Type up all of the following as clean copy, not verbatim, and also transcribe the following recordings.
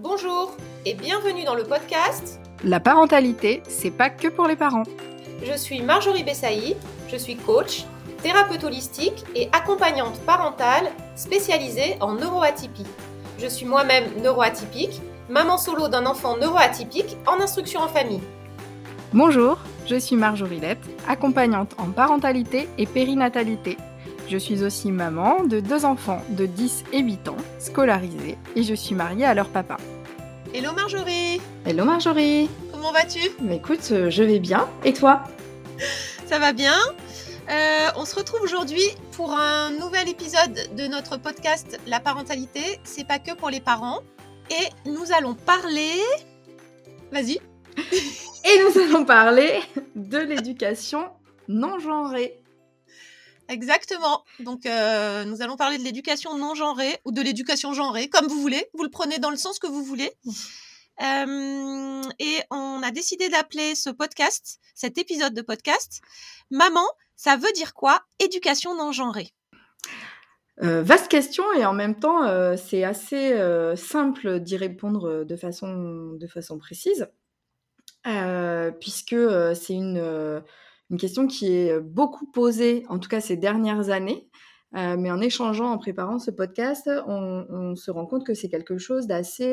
Bonjour et bienvenue dans le podcast La parentalité, c'est pas que pour les parents. Je suis Marjorie Bessaï, je suis coach, thérapeute holistique et accompagnante parentale spécialisée en neuroatypie. Je suis moi-même neuroatypique, maman solo d'un enfant neuroatypique en instruction en famille. Bonjour, je suis Marjorie Lette, accompagnante en parentalité et périnatalité. Je suis aussi maman de deux enfants de 10 et 8 ans, scolarisés, et je suis mariée à leur papa. Hello Marjorie! Hello Marjorie! Comment vas-tu? Écoute, je vais bien, et toi? Ça va bien. On se retrouve aujourd'hui pour un nouvel épisode de notre podcast La parentalité, c'est pas que pour les parents. Et nous allons parler... Vas-y! Et nous allons parler de l'éducation non genrée. Exactement. Donc, nous allons parler de l'éducation non genrée ou de l'éducation genrée, comme vous voulez. Vous le prenez dans le sens que vous voulez. Et on a décidé d'appeler ce podcast, cet épisode de podcast, « Maman, ça veut dire quoi, éducation non genrée ?» Vaste question et en même temps, c'est assez simple d'y répondre de façon précise, puisque c'est une question qui est beaucoup posée, en tout cas ces dernières années, mais en échangeant, en préparant ce podcast, on se rend compte que c'est quelque chose d'assez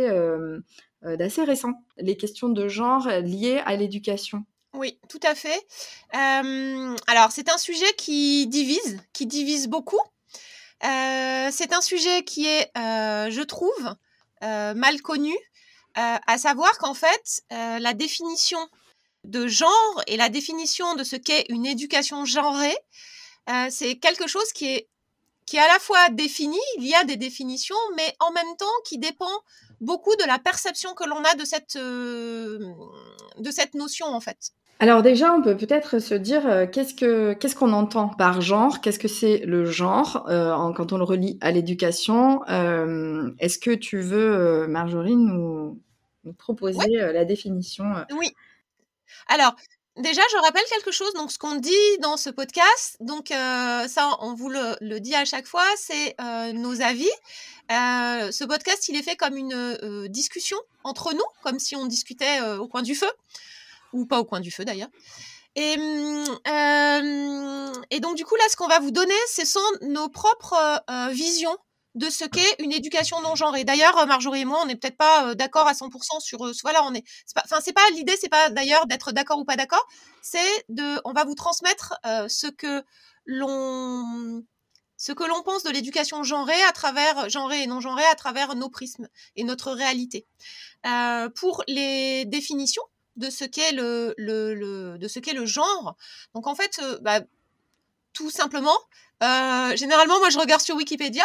récent. Les questions de genre liées à l'éducation. Oui, tout à fait. Alors, c'est un sujet qui divise beaucoup. C'est un sujet qui est, je trouve, mal connu, à savoir qu'en fait, la définition de genre et la définition de ce qu'est une éducation genrée, c'est quelque chose qui est à la fois défini, il y a des définitions, mais en même temps qui dépend beaucoup de la perception que l'on a de cette notion en fait. Alors déjà, on peut peut-être se dire qu'est-ce qu'on entend par genre, qu'est-ce que c'est le genre quand on le relie à l'éducation. Est-ce que tu veux, Marjorie, nous proposer la définition Oui. Alors, déjà, je rappelle quelque chose, donc ce qu'on dit dans ce podcast, donc ça, on vous le dit à chaque fois, c'est nos avis. Ce podcast, il est fait comme une discussion entre nous, comme si on discutait au coin du feu, ou pas au coin du feu d'ailleurs. Et donc, du coup, là, ce qu'on va vous donner, ce sont nos propres visions de ce qu'est une éducation non genrée. D'ailleurs, Marjorie et moi, on n'est peut-être pas d'accord à 100% sur voilà, on est c'est pas l'idée, c'est pas d'ailleurs d'être d'accord ou pas d'accord, c'est de on va vous transmettre ce que l'on pense de l'éducation genrée à travers genrée et non genrée à travers nos prismes et notre réalité. Pour les définitions de ce qu'est le genre. Donc en fait tout simplement, généralement, moi, je regarde sur Wikipédia.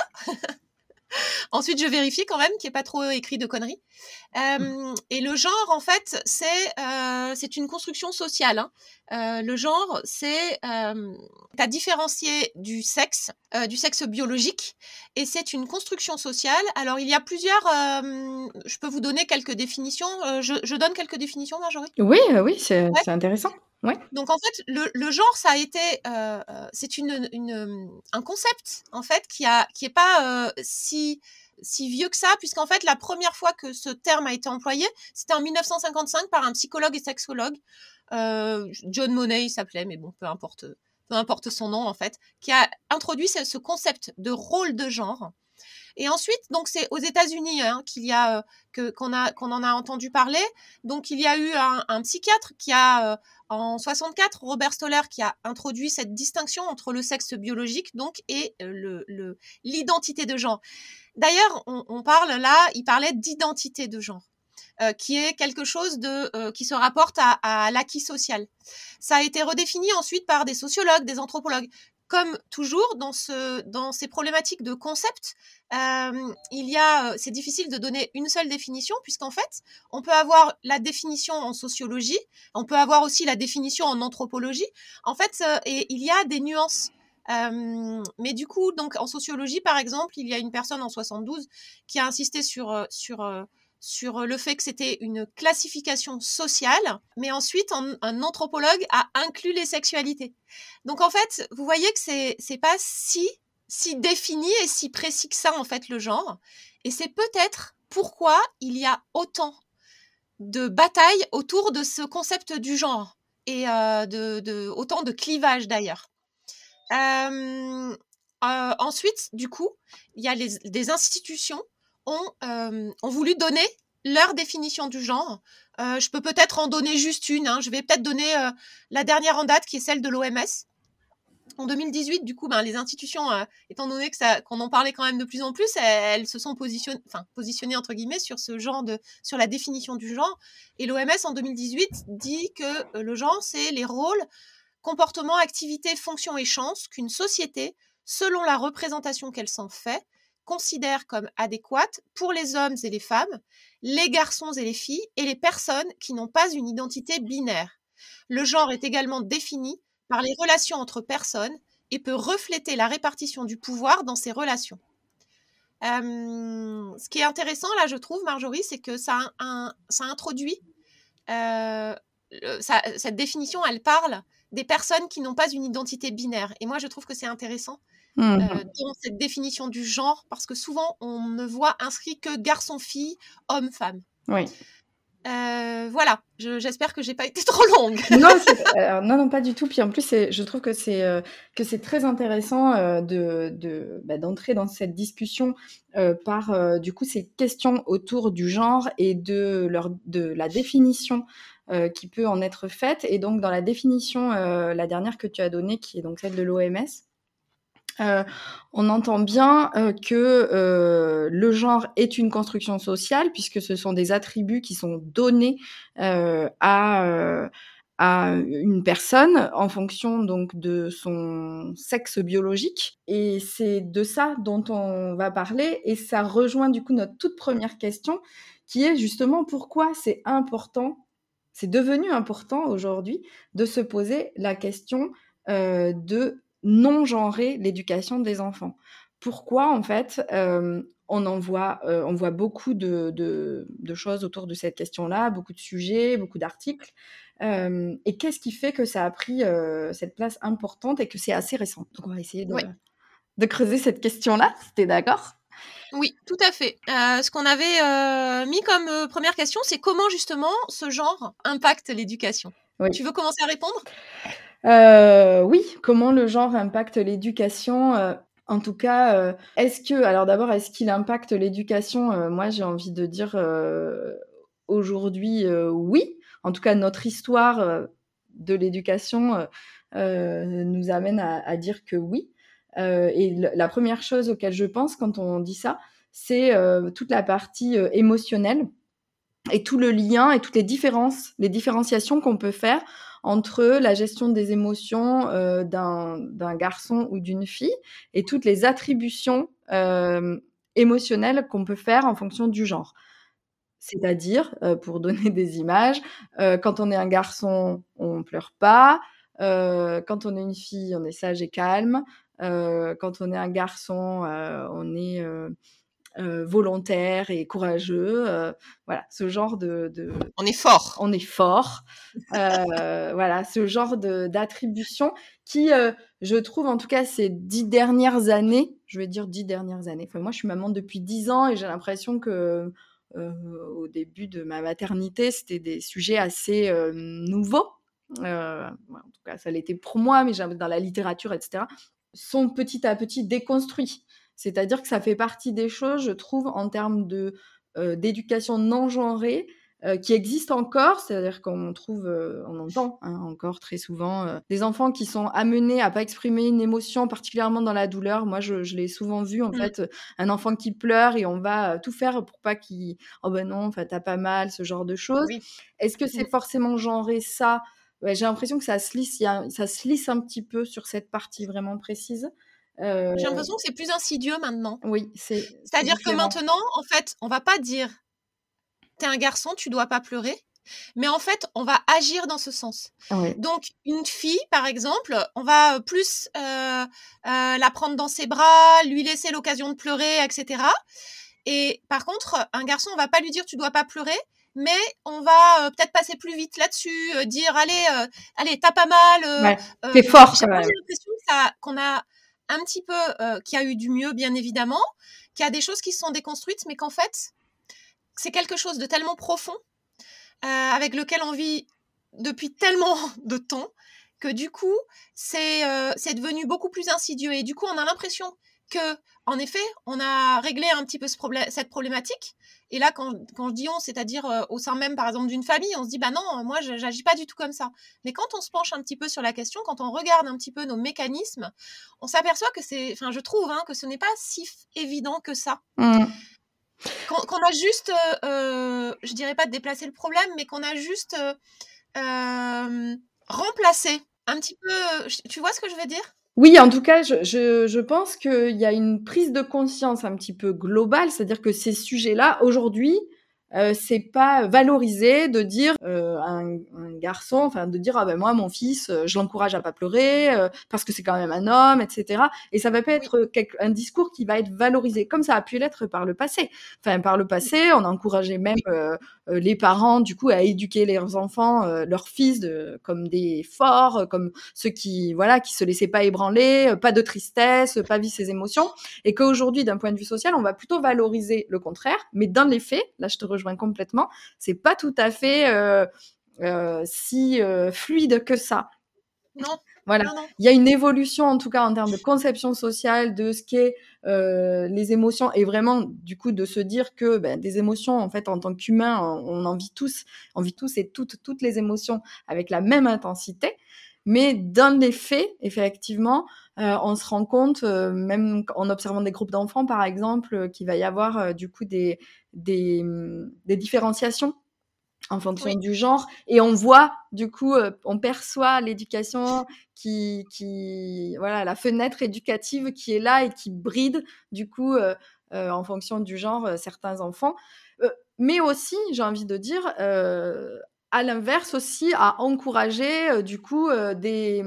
Ensuite, je vérifie quand même qu'il n'y ait pas trop écrit de conneries. Et le genre, en fait, c'est une construction sociale. Le genre, c'est à différencier du sexe biologique, et c'est une construction sociale. Alors, il y a plusieurs... je peux vous donner quelques définitions. Je donne quelques définitions, Marjorie ? Oui, c'est intéressant. Ouais. Donc en fait, le genre, ça a été, c'est un concept en fait qui est pas si vieux que ça, puisqu'en fait la première fois que ce terme a été employé, c'était en 1955 par un psychologue et sexologue, John Money il s'appelait, mais bon peu importe son nom en fait, qui a introduit ce concept de rôle de genre. Et ensuite, donc c'est aux États-Unis qu'il y a qu'on en a entendu parler. Donc il y a eu un psychiatre qui a en 1964, Robert Stoller, qui a introduit cette distinction entre le sexe biologique donc et l'identité de genre. D'ailleurs, on parle là, il parlait d'identité de genre, qui est quelque chose qui se rapporte à l'acquis social. Ça a été redéfini ensuite par des sociologues, des anthropologues. Comme toujours, dans ces problématiques de concept, c'est difficile de donner une seule définition, puisqu'en fait, on peut avoir la définition en sociologie, on peut avoir aussi la définition en anthropologie. En fait, et il y a des nuances. Mais du coup, donc, en sociologie, par exemple, il y a une personne en 1972 qui a insisté sur le fait que c'était une classification sociale, mais ensuite un anthropologue a inclus les sexualités. Donc en fait, vous voyez que c'est pas si défini et si précis que ça en fait le genre, et c'est peut-être pourquoi il y a autant de batailles autour de ce concept du genre et autant de clivages d'ailleurs. Ensuite, du coup, il y a des institutions ont voulu donner leur définition du genre. Je peux peut-être en donner juste une. Je vais peut-être donner la dernière en date, qui est celle de l'OMS. En 2018, du coup, les institutions, étant donné qu'on en parlait quand même de plus en plus, elles se sont positionnées entre guillemets sur la définition du genre. Et l'OMS en 2018 dit que le genre, c'est les rôles, comportements, activités, fonctions et chances qu'une société, selon la représentation qu'elle s'en fait, considère comme adéquate pour les hommes et les femmes, les garçons et les filles et les personnes qui n'ont pas une identité binaire. Le genre est également défini par les relations entre personnes et peut refléter la répartition du pouvoir dans ces relations. Ce qui est intéressant, là, je trouve, Marjorie, c'est que ça introduit... cette définition, elle parle des personnes qui n'ont pas une identité binaire. Et moi, je trouve que c'est intéressant dans cette définition du genre, parce que souvent, on ne voit inscrit que garçon-fille, homme-femme. Oui. Voilà, j'espère que j'ai pas été trop longue. Non, pas du tout. Puis en plus, je trouve que c'est très intéressant d'entrer dans cette discussion par du coup ces questions autour du genre et de la définition qui peut en être faite. Et donc dans la définition, la dernière que tu as donnée, qui est donc celle de l'OMS. On entend bien que le genre est une construction sociale, puisque ce sont des attributs qui sont donnés à une personne en fonction donc de son sexe biologique. Et c'est de ça dont on va parler, et ça rejoint du coup notre toute première question, qui est justement pourquoi c'est important, c'est devenu important aujourd'hui de se poser la question de non-genrer l'éducation des enfants. Pourquoi, en fait, on voit beaucoup de choses autour de cette question-là, beaucoup de sujets, beaucoup d'articles, et qu'est-ce qui fait que ça a pris cette place importante et que c'est assez récent? Donc, on va essayer de creuser cette question-là, si t'es d'accord? Oui, tout à fait. Ce qu'on avait mis comme première question, c'est comment, justement, ce genre impacte l'éducation. Oui. Tu veux commencer à répondre ? Oui, comment le genre impacte l'éducation, en tout cas, est-ce qu'il impacte l'éducation? Moi, j'ai envie de dire aujourd'hui, oui. En tout cas, notre histoire de l'éducation nous amène à dire que oui. Et la première chose auquel je pense quand on dit ça, c'est toute la partie émotionnelle et tout le lien et toutes les différenciations qu'on peut faire entre la gestion des émotions d'un garçon ou d'une fille et toutes les attributions émotionnelles qu'on peut faire en fonction du genre. C'est-à-dire, pour donner des images, quand on est un garçon, on pleure pas. Quand on est une fille, on est sage et calme. Quand on est un garçon, on est volontaire et courageux, voilà, ce genre de... On est fort, voilà, ce genre d'attribution qui, je trouve, en tout cas, ces 10 dernières années, moi je suis maman depuis 10 ans et j'ai l'impression que au début de ma maternité, c'était des sujets assez nouveaux, en tout cas, ça l'était pour moi, mais dans la littérature, etc., sont petit à petit déconstruits. C'est-à-dire que ça fait partie des choses, je trouve, en termes d'éducation non genrée, qui existent encore. C'est-à-dire qu'on trouve, on entend encore très souvent des enfants qui sont amenés à pas exprimer une émotion, particulièrement dans la douleur. Moi, je l'ai souvent vu, en fait, un enfant qui pleure et on va tout faire pour pas qu'il... Oh ben non, enfin, t'as pas mal, ce genre de choses. Oui. Est-ce que c'est forcément genré, ça? Ouais, j'ai l'impression que ça se lisse un petit peu sur cette partie vraiment précise. J'ai l'impression que c'est plus insidieux maintenant. Oui, c'est-à-dire que maintenant, en fait, on va pas dire t'es un garçon, tu dois pas pleurer, mais en fait, on va agir dans ce sens. Oui. Donc, une fille, par exemple, on va plus la prendre dans ses bras, lui laisser l'occasion de pleurer, etc. Et par contre, un garçon, on va pas lui dire tu dois pas pleurer, mais on va peut-être passer plus vite là-dessus, dire allez, t'as pas mal. T'es fort. J'ai l'impression qu'on a un petit peu, qui a eu du mieux, bien évidemment, qui a des choses qui se sont déconstruites, mais qu'en fait, c'est quelque chose de tellement profond, avec lequel on vit depuis tellement de temps, que du coup, c'est devenu beaucoup plus insidieux. Et du coup, on a l'impression que, en effet, on a réglé un petit peu cette problématique. Et là, quand je dis on, c'est-à-dire au sein même, par exemple, d'une famille, on se dit, bah non, moi, j'agis pas du tout comme ça. Mais quand on se penche un petit peu sur la question, quand on regarde un petit peu nos mécanismes, on s'aperçoit que c'est, enfin, je trouve, hein, que ce n'est pas si évident que ça. Mmh. Qu'on a juste, je dirais pas de déplacer le problème, mais qu'on a juste remplacé un petit peu, tu vois ce que je veux dire ? Oui, en tout cas, je pense qu'il y a une prise de conscience un petit peu globale, c'est-à-dire que ces sujets-là, aujourd'hui, c'est pas valorisé de dire un garçon, enfin de dire ah ben moi mon fils, je l'encourage à pas pleurer parce que c'est quand même un homme, etc. Et ça va pas être un discours qui va être valorisé comme ça a pu l'être par le passé. Enfin par le passé, on a encouragé même les parents du coup à éduquer leurs enfants, leurs fils comme des forts, comme ceux qui voilà qui se laissaient pas ébranler, pas de tristesse, pas vivre ses émotions. Et qu'aujourd'hui d'un point de vue social, on va plutôt valoriser le contraire. Mais dans les faits, là je te rejoins complètement, c'est pas tout à fait si fluide que ça. Non. Voilà. Non, non. Il y a une évolution en tout cas en termes de conception sociale de ce qu'est les émotions et vraiment du coup de se dire que ben, des émotions en fait en tant qu'humain on en vit tous, et toutes les émotions avec la même intensité. Mais dans les faits, effectivement, on se rend compte, même en observant des groupes d'enfants, par exemple, qu'il va y avoir du coup des différenciations en fonction du genre. Et on voit, du coup, on perçoit l'éducation qui voilà, la fenêtre éducative qui est là et qui bride, du coup, en fonction du genre, certains enfants. Mais aussi, j'ai envie de dire... à l'inverse aussi, à encourager du coup des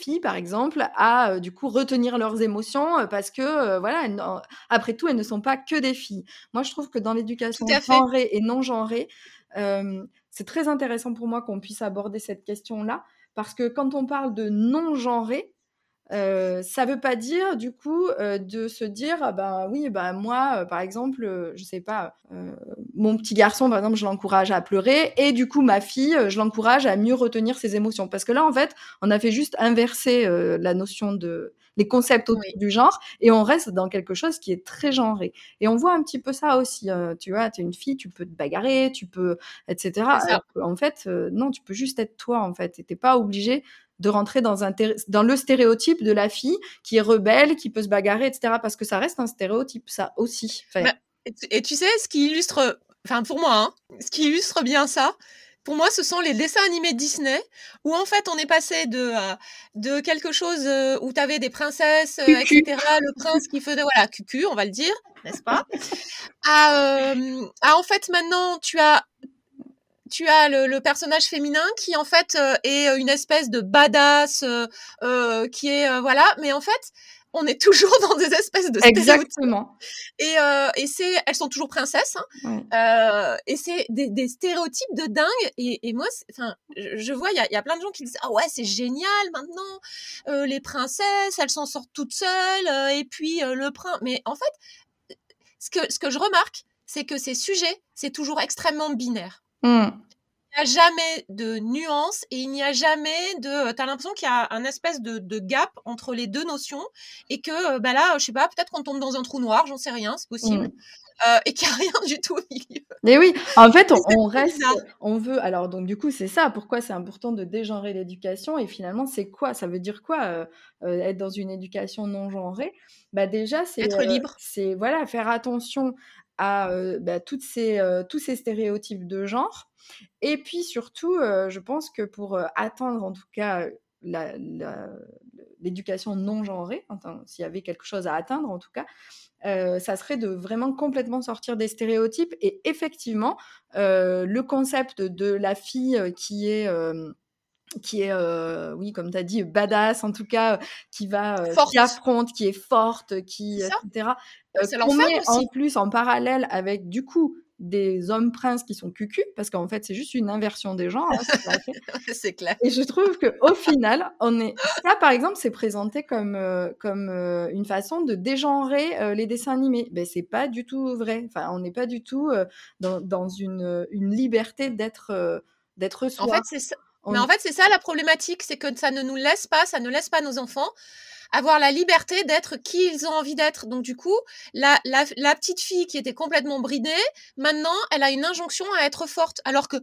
filles, par exemple, à du coup retenir leurs émotions parce que, voilà, après tout, elles ne sont pas que des filles. Moi, je trouve que dans l'éducation genrée et non genrée, c'est très intéressant pour moi qu'on puisse aborder cette question-là parce que quand on parle de non genrée, ça veut pas dire du coup de se dire bah oui bah moi par exemple je sais pas mon petit garçon par exemple je l'encourage à pleurer et du coup ma fille je l'encourage à mieux retenir ses émotions parce que là en fait on a fait juste inverser la notion de les concepts du genre et on reste dans quelque chose qui est très genré et on voit un petit peu ça aussi tu vois t'es une fille tu peux te bagarrer tu peux etc en fait non tu peux juste être toi en fait et t'es pas obligé de rentrer dans le stéréotype de la fille qui est rebelle, qui peut se bagarrer, etc. Parce que ça reste un stéréotype, ça aussi. Enfin... Bah, et tu sais, ce qui illustre, enfin pour moi, hein, ce qui illustre bien ça, pour moi, ce sont les dessins animés Disney, où en fait, on est passé de quelque chose où tu avais des princesses, etc., le prince qui faisait, voilà, cucu, on va le dire, n'est-ce pas, à en fait, maintenant, tu as le personnage féminin qui en fait est une espèce de badass qui est voilà, mais en fait on est toujours dans des espèces de stéréotypes. Exactement. Et c'est elles sont toujours princesses hein. Oui. Et c'est des stéréotypes de dingue et moi enfin je vois il y a plein de gens qui disent ah ouais c'est génial maintenant les princesses elles s'en sortent toutes seules et puis le prince mais en fait ce que je remarque c'est que ces sujets c'est toujours extrêmement binaire. Mm. Il n'y a jamais de nuance et il n'y a jamais de... T'as l'impression qu'il y a un espèce de gap entre les deux notions et que, bah là, je sais pas, peut-être qu'on tombe dans un trou noir, j'en sais rien, c'est possible. Mm. Et qu'il n'y a rien du tout au milieu. Mais oui, en fait, on reste, on veut... Alors, donc, du coup, c'est ça. Pourquoi c'est important de dégenrer l'éducation et finalement, c'est quoi ? Ça veut dire quoi, être dans une éducation non genrée ? Bah déjà, c'est... Être libre. C'est, voilà, faire attention à bah, tous ces stéréotypes de genre. Et puis surtout, je pense que pour atteindre en tout cas l'éducation non genrée, enfin, s'il y avait quelque chose à atteindre en tout cas, ça serait de vraiment complètement sortir des stéréotypes. Et effectivement, le concept de la fille qui est oui comme tu as dit badass en tout cas qui va qui affronte qui est forte qui etc. qu'on met en plus en parallèle avec du coup des hommes princes qui sont cucu, parce qu'en fait, c'est juste une inversion des genres. Hein, c'est clair. Et je trouve qu'au final, on est... ça, par exemple, c'est présenté comme, une façon de dégenrer les dessins animés. Ben, c'est pas du tout vrai. Enfin, on n'est pas du tout dans une liberté d'être soi. En fait, c'est ça. Mais en fait, c'est ça la problématique, c'est que ça ne nous laisse pas, ça ne laisse pas nos enfants avoir la liberté d'être qui ils ont envie d'être. Donc du coup, la petite fille qui était complètement bridée, maintenant, elle a une injonction à être forte, alors que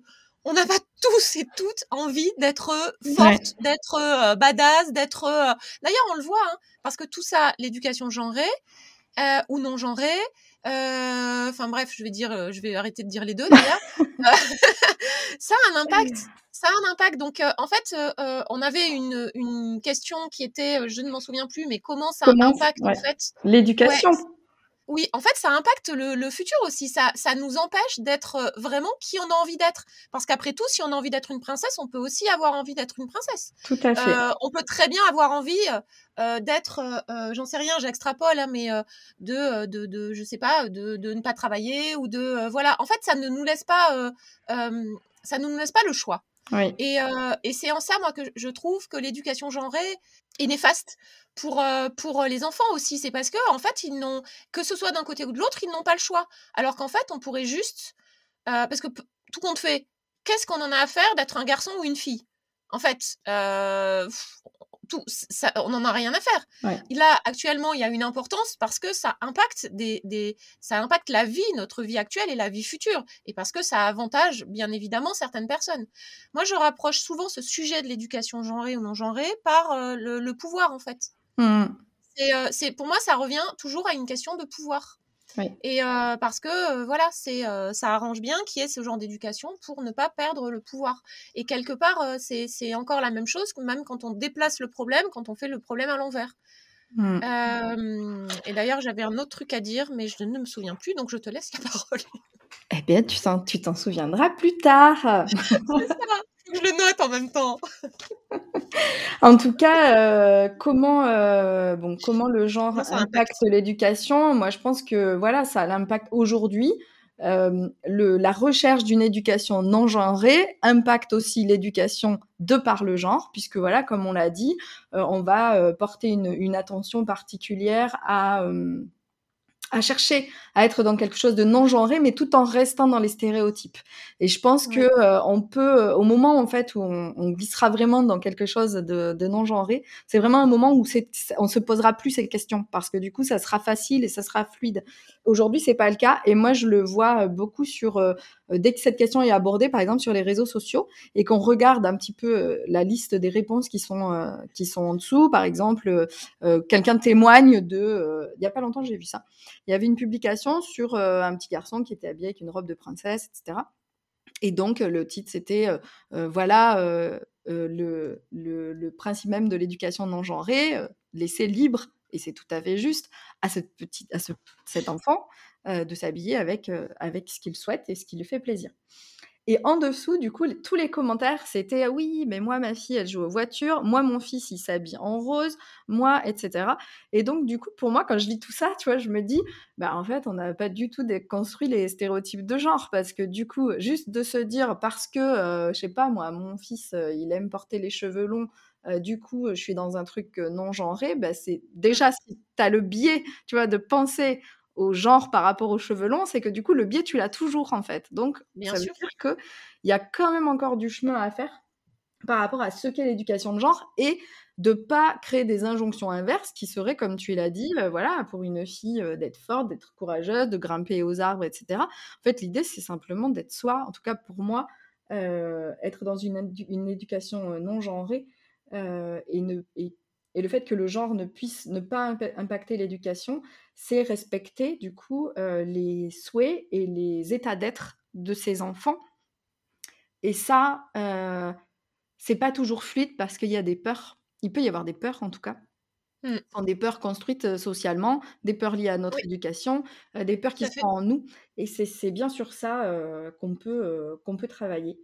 on n'a pas tous et toutes envie d'être forte, ouais, d'être badass, d'être... D'ailleurs, on le voit, hein, parce que tout ça, l'éducation genrée ou non genrée, enfin bref, je vais arrêter de dire les deux d'ailleurs. Ça a un impact. Ça a un impact. Donc, en fait, on avait une question qui était, je ne m'en souviens plus, mais comment ça impacte, ouais, en fait l'éducation. Ouais. Oui, en fait, ça impacte le futur aussi. Ça nous empêche d'être vraiment qui on a envie d'être. Parce qu'après tout, si on a envie d'être une princesse, on peut aussi avoir envie d'être une princesse. Tout à fait. On peut très bien avoir envie d'être, j'en sais rien, j'extrapole, hein, mais de je sais pas, de ne pas travailler ou de, voilà. En fait, ça ne nous laisse pas, le choix. Oui. Et c'est en ça, moi, que je trouve que l'éducation genrée est néfaste pour les enfants aussi. C'est parce que, en fait, ils n'ont, que ce soit d'un côté ou de l'autre, ils n'ont pas le choix. Alors qu'en fait, on pourrait juste... parce que tout compte fait, qu'est-ce qu'on en a à faire d'être un garçon ou une fille ? En fait, on n'en a rien à faire. Ouais. Là, actuellement, il y a une importance parce que ça impacte, ça impacte la vie, notre vie actuelle et la vie future. Et parce que ça avantage, bien évidemment, certaines personnes. Moi, je rapproche souvent ce sujet de l'éducation genrée ou non genrée par le pouvoir, en fait. Mmh. Pour moi, ça revient toujours à une question de pouvoir. Oui. Et parce que voilà, ça arrange bien qu'il y ait ce genre d'éducation pour ne pas perdre le pouvoir. Et quelque part, c'est encore la même chose, même quand on déplace le problème, quand on fait le problème à l'envers. Mmh. Et d'ailleurs, j'avais un autre truc à dire, mais je ne me souviens plus, donc je te laisse la parole. Eh bien, tu t'en souviendras plus tard. C'est ça. Je le note en même temps. En tout cas, comment le genre impacte l'éducation ? Moi, je pense que voilà, ça l'impacte aujourd'hui. La recherche d'une éducation non genrée impacte aussi l'éducation de par le genre, puisque voilà, comme on l'a dit, on va porter une attention particulière à chercher à être dans quelque chose de non genré, mais tout en restant dans les stéréotypes. Et je pense que on peut, au moment en fait où on glissera vraiment dans quelque chose de non genré, c'est vraiment un moment où on se posera plus ces questions, parce que du coup ça sera facile et ça sera fluide. Aujourd'hui, c'est pas le cas, et moi je le vois beaucoup sur dès que cette question est abordée, par exemple sur les réseaux sociaux, et qu'on regarde un petit peu la liste des réponses qui sont en dessous. Par exemple, quelqu'un témoigne de, il y a pas longtemps j'ai vu ça. Il y avait une publication sur un petit garçon qui était habillé avec une robe de princesse, etc. Et donc, le titre, c'était le principe même de l'éducation non genrée, laisser libre, et c'est tout à fait juste, à cet enfant de s'habiller avec ce qu'il souhaite et ce qui lui fait plaisir. Et en dessous, du coup, tous les commentaires, c'était « Oui, mais moi, ma fille, elle joue aux voitures. Moi, mon fils, il s'habille en rose. Moi, etc. » Et donc, du coup, pour moi, quand je lis tout ça, tu vois, je me dis « Bah, en fait, on n'a pas du tout déconstruit les stéréotypes de genre. » Parce que, du coup, juste de se dire « Parce que, je sais pas, moi, mon fils, il aime porter les cheveux longs. » du coup, je suis dans un truc non genré. » Bah, c'est déjà, si t'as le biais, tu vois, de penser au genre par rapport aux cheveux longs, c'est que du coup, le biais, tu l'as toujours, en fait. Donc, ça veut dire qu'il y a quand même encore du chemin à faire par rapport à ce qu'est l'éducation de genre, et de ne pas créer des injonctions inverses qui seraient, comme tu l'as dit, voilà, pour une fille d'être forte, d'être courageuse, de grimper aux arbres, etc. En fait, l'idée, c'est simplement d'être soi. En tout cas, pour moi, être dans une éducation non genrée et le fait que le genre ne puisse ne pas impacter l'éducation, c'est respecter du coup les souhaits et les états d'être de ces enfants. Et ça, c'est pas toujours fluide, parce qu'il y a des peurs. Il peut y avoir des peurs, en tout cas. Ce sont des peurs construites socialement, des peurs liées à notre éducation, des peurs qui sont en nous. Et c'est bien sur ça qu'on peut travailler.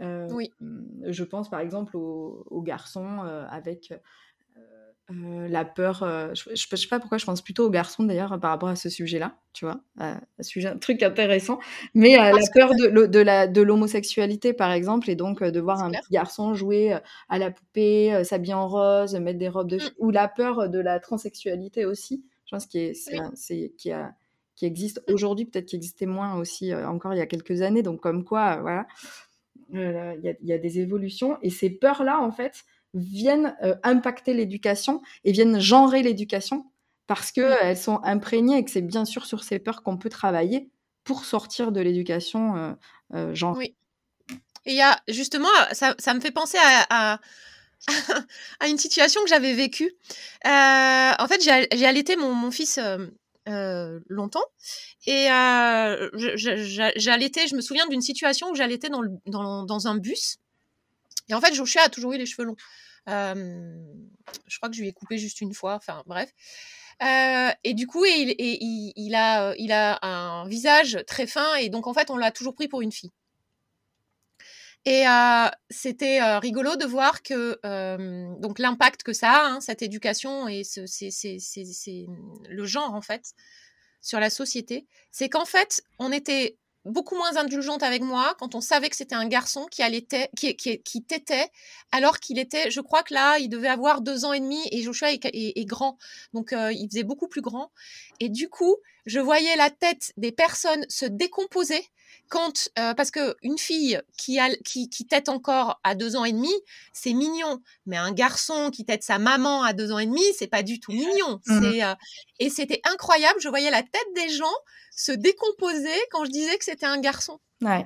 Je pense par exemple aux garçons avec... la peur, je sais pas pourquoi je pense plutôt aux garçons d'ailleurs par rapport à ce sujet-là, tu vois, sujet, un truc intéressant, mais la peur de l'homosexualité par exemple, et donc de voir petit garçon jouer à la poupée, s'habiller en rose, mettre des robes de ou la peur de la transsexualité aussi, je pense qui existe aujourd'hui, peut-être qui existait moins aussi encore il y a quelques années, donc comme quoi voilà, il y a des évolutions, et ces peurs-là en fait viennent impacter l'éducation et viennent genrer l'éducation parce qu'elles sont imprégnées, et que c'est bien sûr sur ces peurs qu'on peut travailler pour sortir de l'éducation genrée. Oui. Et il y a justement, ça me fait penser à une situation que j'avais vécue. En fait, j'ai allaité mon fils longtemps, et j'allaitais, je me souviens d'une situation où j'allaitais dans un bus. Et en fait, Joshua a toujours eu les cheveux longs. Je crois que je lui ai coupé juste une fois, enfin bref. Et du coup, il a un visage très fin, et donc en fait, on l'a toujours pris pour une fille. Et c'était rigolo de voir que donc l'impact que ça a, hein, cette éducation et le genre en fait sur la société, c'est qu'en fait, on était beaucoup moins indulgente avec moi quand on savait que c'était un garçon qui tétait, alors qu'il était, je crois que là, il devait avoir 2 ans et demi, et Joshua est grand, donc il faisait beaucoup plus grand. Et du coup, je voyais la tête des personnes se décomposer quand, parce qu'une fille qui tète encore à 2 ans et demi, c'est mignon, mais un garçon qui tète sa maman à 2 ans et demi, c'est pas du tout mignon. Et c'était incroyable, je voyais la tête des gens se décomposer quand je disais que c'était un garçon. Ouais.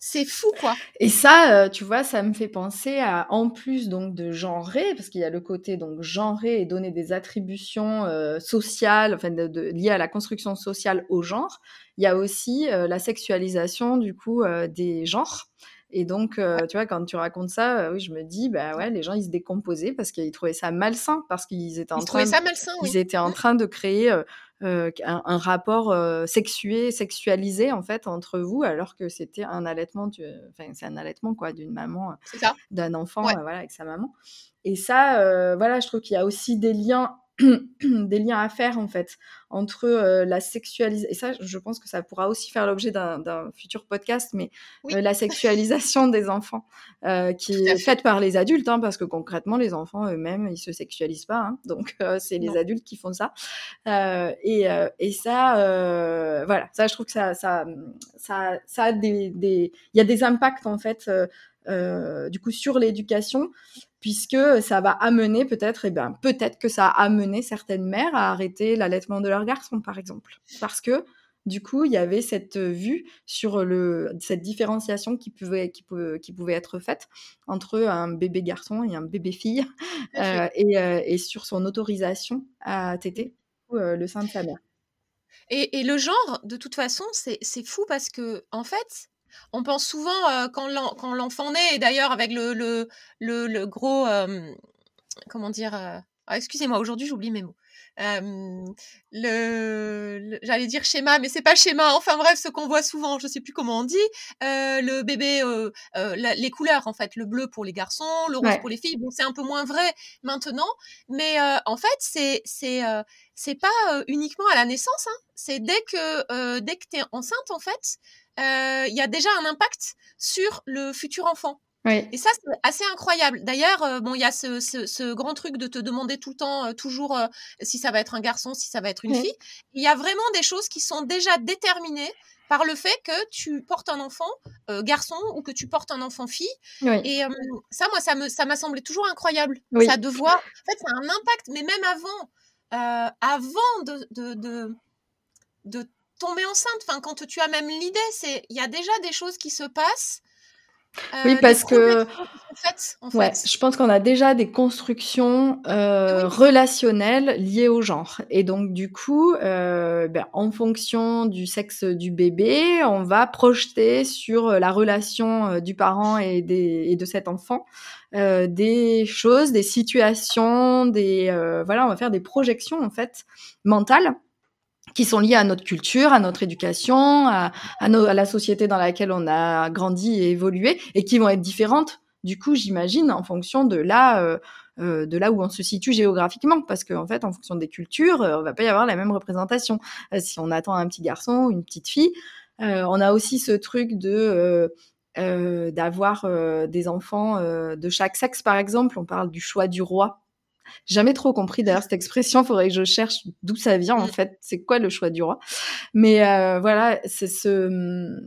C'est fou, quoi. Et ça, tu vois, ça me fait penser à, en plus donc de genrer, parce qu'il y a le côté donc genrer et donner des attributions sociales, enfin liées à la construction sociale au genre. Il y a aussi la sexualisation du coup des genres. Et donc, tu vois, quand tu racontes ça, oui, je me dis, bah ouais, les gens, ils se décomposaient parce qu'ils trouvaient ça malsain, parce qu'ils étaient en train de créer un rapport sexualisé en fait entre vous, alors que c'était un allaitement, c'est un allaitement quoi, d'une maman, d'un enfant, ouais. Voilà, avec sa maman. Et ça, voilà, je trouve qu'il y a aussi des liens. Des liens à faire en fait entre la sexualisation, et ça je pense que ça pourra aussi faire l'objet d'un futur podcast, mais oui. La sexualisation des enfants qui est faite par les adultes, hein, parce que concrètement les enfants eux-mêmes ils se sexualisent pas, hein, donc c'est les adultes qui font ça, et ça voilà, ça je trouve que ça a il y a des impacts en fait du coup sur l'éducation, puisque ça va amener peut-être que ça a amené certaines mères à arrêter l'allaitement de leurs garçons, par exemple. Parce que, du coup, il y avait cette vue sur cette différenciation qui pouvait être faite entre un bébé garçon et un bébé fille, et sur son autorisation à téter le sein de sa mère. Et le genre, de toute façon, c'est fou parce que, en fait... On pense souvent quand l'enfant naît, et d'ailleurs avec le gros, comment dire, excusez-moi, aujourd'hui j'oublie mes mots, j'allais dire schéma, mais c'est pas schéma, enfin bref, ce qu'on voit souvent, je sais plus comment on dit, le bébé, les couleurs en fait, le bleu pour les garçons, le rose pour les filles, bon c'est un peu moins vrai maintenant, mais en fait c'est pas uniquement à la naissance, hein, c'est dès que t'es enceinte en fait. Il y a déjà un impact sur le futur enfant. Oui. Et ça, c'est assez incroyable. D'ailleurs, bon, il y a ce grand truc de te demander tout le temps, toujours, si ça va être un garçon, si ça va être une fille. Il y a vraiment des choses qui sont déjà déterminées par le fait que tu portes un enfant garçon ou que tu portes un enfant fille. Oui. Et ça, moi, ça m'a semblé toujours incroyable. Oui. Ça de voir... En fait, ça a un impact, mais même avant de tomber enceinte, enfin quand tu as même l'idée, c'est il y a déjà des choses qui se passent. Oui, parce que en fait, je pense qu'on a déjà des constructions relationnelles liées au genre, et donc du coup, en fonction du sexe du bébé, on va projeter sur la relation du parent et de cet enfant des choses, des situations, on va faire des projections en fait mentales, qui sont liés à notre culture, à notre éducation, à la société dans laquelle on a grandi et évolué, et qui vont être différentes, du coup, j'imagine, en fonction de là de là où on se situe géographiquement, parce qu'en fait, en fonction des cultures, on va pas y avoir la même représentation. Si on attend un petit garçon ou une petite fille, on a aussi ce truc de... d'avoir des enfants de chaque sexe, par exemple. On parle du choix du roi. J'ai jamais trop compris d'ailleurs cette expression, faudrait que je cherche d'où ça vient en fait, c'est quoi le choix du roi. Mais voilà, c'est ce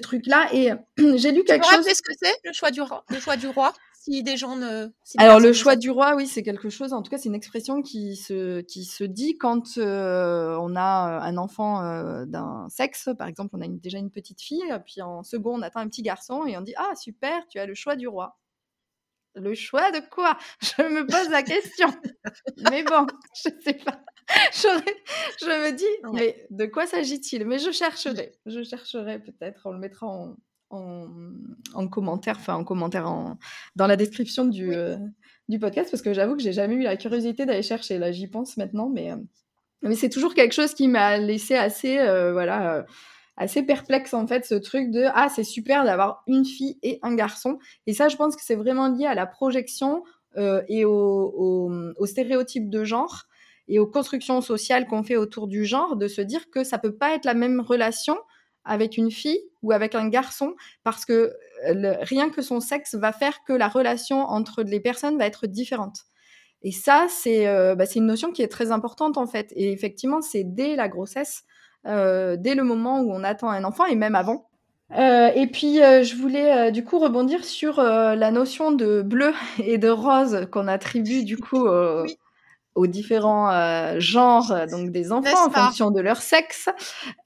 truc-là. Et j'ai lu quelque chose... Tu peux rappeler ce que c'est, le choix du roi, si des gens ne... Alors le choix du roi, oui, c'est quelque chose, en tout cas c'est une expression qui se dit quand on a un enfant d'un sexe, par exemple on a déjà une petite fille, puis en second on attend un petit garçon et on dit « Ah super, tu as le choix du roi ». Le choix de quoi ? Je me pose la question. Mais bon, je sais pas. Je me dis, mais de quoi s'agit-il ? Mais je chercherai peut-être, on le mettra en commentaire, dans la description du podcast, parce que j'avoue que j'ai jamais eu la curiosité d'aller chercher, là j'y pense maintenant, mais c'est toujours quelque chose qui m'a laissé assez, assez perplexe en fait, ce truc de « Ah, c'est super d'avoir une fille et un garçon ». Et ça, je pense que c'est vraiment lié à la projection et aux stéréotypes de genre et aux constructions sociales qu'on fait autour du genre, de se dire que ça peut pas être la même relation avec une fille ou avec un garçon, parce que rien que son sexe va faire que la relation entre les personnes va être différente. Et ça, c'est une notion qui est très importante en fait. Et effectivement, c'est dès la grossesse, dès le moment où on attend un enfant, et même avant. Et puis, je voulais du coup rebondir sur la notion de bleu et de rose qu'on attribue du coup aux différents genres, donc des enfants en fonction de leur sexe.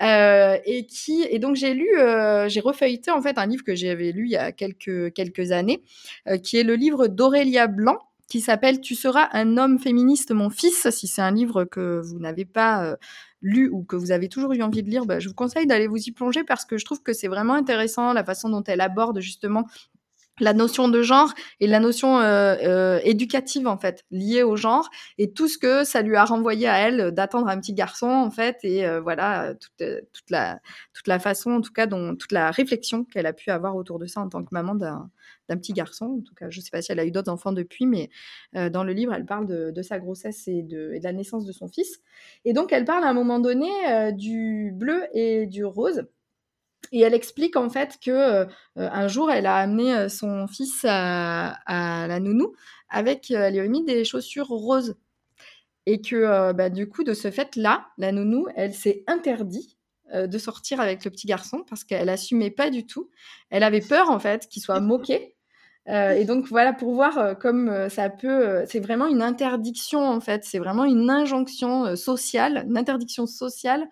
Et donc, j'ai refeuilleté en fait un livre que j'avais lu il y a quelques années, qui est le livre d'Aurélia Blanc, qui s'appelle « Tu seras un homme féministe, mon fils ». Si c'est un livre que vous n'avez pas lu ou que vous avez toujours eu envie de lire, je vous conseille d'aller vous y plonger, parce que je trouve que c'est vraiment intéressant la façon dont elle aborde justement la notion de genre et la notion éducative en fait liée au genre, et tout ce que ça lui a renvoyé à elle d'attendre un petit garçon en fait, et toute la façon en tout cas dont toute la réflexion qu'elle a pu avoir autour de ça en tant que maman d'un petit garçon. En tout cas, je sais pas si elle a eu d'autres enfants depuis, mais dans le livre elle parle de sa grossesse et de la naissance de son fils, et donc elle parle à un moment donné du bleu et du rose. Et elle explique en fait que un jour, elle a amené son fils à la nounou elle lui a mis des chaussures roses, et que du coup, de ce fait-là, la nounou, elle s'est interdit de sortir avec le petit garçon, parce qu'elle assumait pas du tout. Elle avait peur en fait qu'il soit moqué. Et donc voilà, pour voir comme ça peut... c'est vraiment une interdiction en fait, c'est vraiment une injonction sociale, une interdiction sociale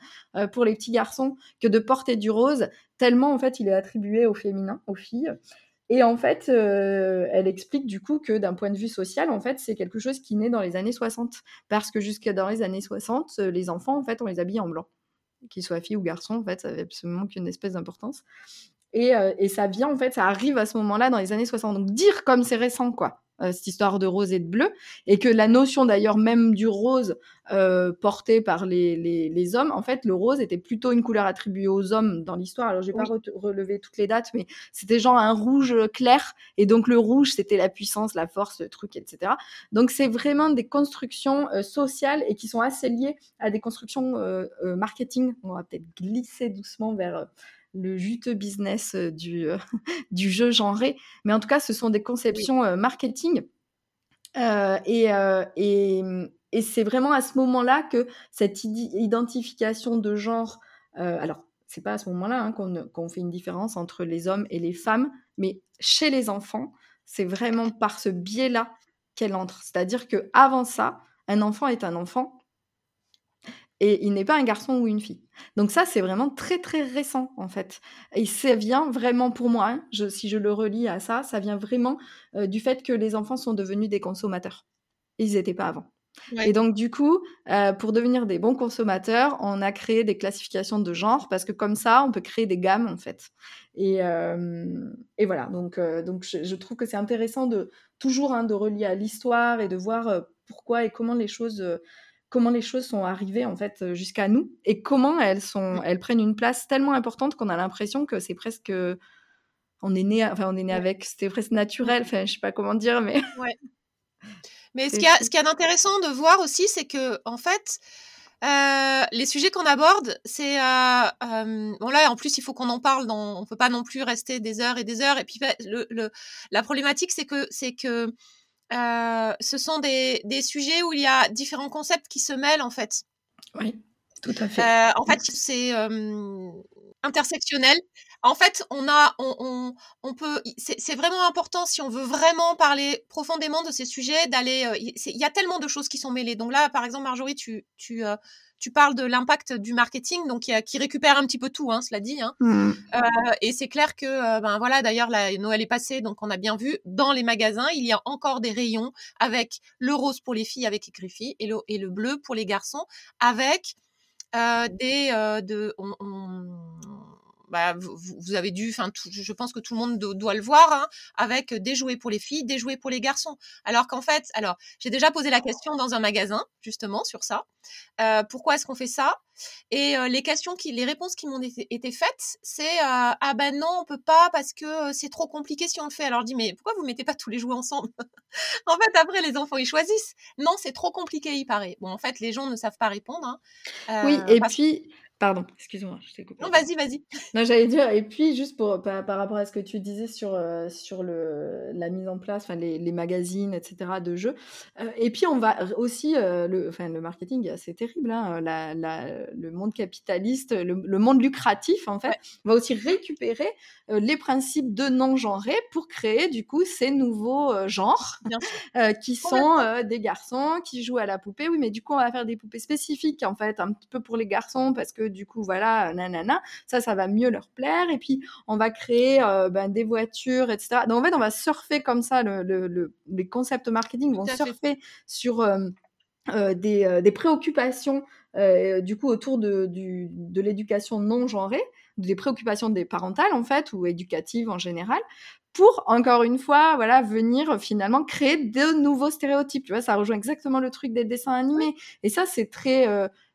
pour les petits garçons que de porter du rose, tellement en fait il est attribué au féminin, aux filles. Et en fait, elle explique du coup que d'un point de vue social, en fait, c'est quelque chose qui naît dans les années 60, parce que jusqu'à dans les années 60, les enfants en fait, on les habille en blanc, qu'ils soient filles ou garçons, en fait, ça n'avait absolument qu'une espèce d'importance. Et ça vient, en fait, ça arrive à ce moment-là, dans les années 60. Donc, dire comme c'est récent, quoi, cette histoire de rose et de bleu, et que la notion, d'ailleurs, même du rose portée par les hommes, en fait, le rose était plutôt une couleur attribuée aux hommes dans l'histoire. Alors, j'ai pas relevé toutes les dates, mais c'était genre un rouge clair, et donc le rouge, c'était la puissance, la force, le truc, etc. Donc, c'est vraiment des constructions sociales, et qui sont assez liées à des constructions marketing. On va peut-être glisser doucement vers... le juteux business du jeu genré. Mais en tout cas, ce sont des conceptions marketing. Et c'est vraiment à ce moment-là que cette identification de genre... alors, c'est pas à ce moment-là hein, qu'on fait une différence entre les hommes et les femmes, mais chez les enfants, c'est vraiment par ce biais-là qu'elle entre. C'est-à-dire qu'avant ça, un enfant est un enfant, et il n'est pas un garçon ou une fille. Donc ça, c'est vraiment très, très récent, en fait. Et ça vient vraiment, pour moi, hein, si je le relie à ça, ça vient vraiment du fait que les enfants sont devenus des consommateurs. Ils n'étaient pas avant. Ouais. Et donc, du coup, pour devenir des bons consommateurs, on a créé des classifications de genre, parce que comme ça, on peut créer des gammes, en fait. Et voilà. Donc je trouve que c'est intéressant de toujours de relier à l'histoire et de voir pourquoi et comment les choses... sont arrivées en fait jusqu'à nous, et comment elles prennent une place tellement importante qu'on a l'impression que c'est presque on est né avec, c'était presque naturel, enfin je sais pas comment dire, mais ouais. Mais ce qu'il y a d'intéressant de voir aussi, c'est que en fait, les sujets qu'on aborde, c'est bon là en plus il faut qu'on en parle, on peut pas non plus rester des heures et des heures. Et puis la problématique, c'est que ce sont des sujets où il y a différents concepts qui se mêlent en fait. Oui, tout à fait. En fait, c'est intersectionnel. En fait, on peut. C'est vraiment important, si on veut vraiment parler profondément de ces sujets, d'aller. Il y a tellement de choses qui sont mêlées. Donc là, par exemple, Marjorie, tu parles de l'impact du marketing, donc qui récupère un petit peu tout, hein, cela dit. Hein. Mmh. Et c'est clair que, d'ailleurs, Noël est passé, donc on a bien vu dans les magasins, il y a encore des rayons avec le rose pour les filles avec écrit filles et le bleu pour les garçons avec vous avez dû, je pense que tout le monde doit le voir, hein, avec des jouets pour les filles, des jouets pour les garçons. Alors qu'en fait, j'ai déjà posé la question dans un magasin, justement, sur ça. Pourquoi est-ce qu'on fait ça ? Et les réponses qui m'ont été faites, c'est ah ben non, on peut pas parce que c'est trop compliqué si on le fait. Alors je dis, mais pourquoi vous mettez pas tous les jouets ensemble ? En fait, après, les enfants, ils choisissent. Non, c'est trop compliqué, il paraît. Bon, en fait, les gens ne savent pas répondre. Hein, puis... Pardon, excuse-moi, je t'ai coupé. Non, vas-y. Non, j'allais dire, et puis juste par rapport à ce que tu disais sur la mise en place, les magazines, etc. de jeux. Et puis on va aussi, le marketing, c'est terrible, hein, le monde capitaliste, le monde lucratif en fait, ouais. Va aussi récupérer les principes de non-genré pour créer du coup ces nouveaux genres qui sont des garçons qui jouent à la poupée. Oui, mais du coup on va faire des poupées spécifiques en fait, un petit peu pour les garçons parce que du coup, ça va mieux leur plaire. Et puis, on va créer des voitures, etc. Donc, en fait, on va surfer comme ça. Les concepts marketing vont surfer sur des préoccupations, du coup, autour de l'éducation non genrée, des préoccupations des parentales, en fait, ou éducatives en général, pour, encore une fois, venir finalement créer de nouveaux stéréotypes. Tu vois, ça rejoint exactement le truc des dessins animés. Et ça, c'est très...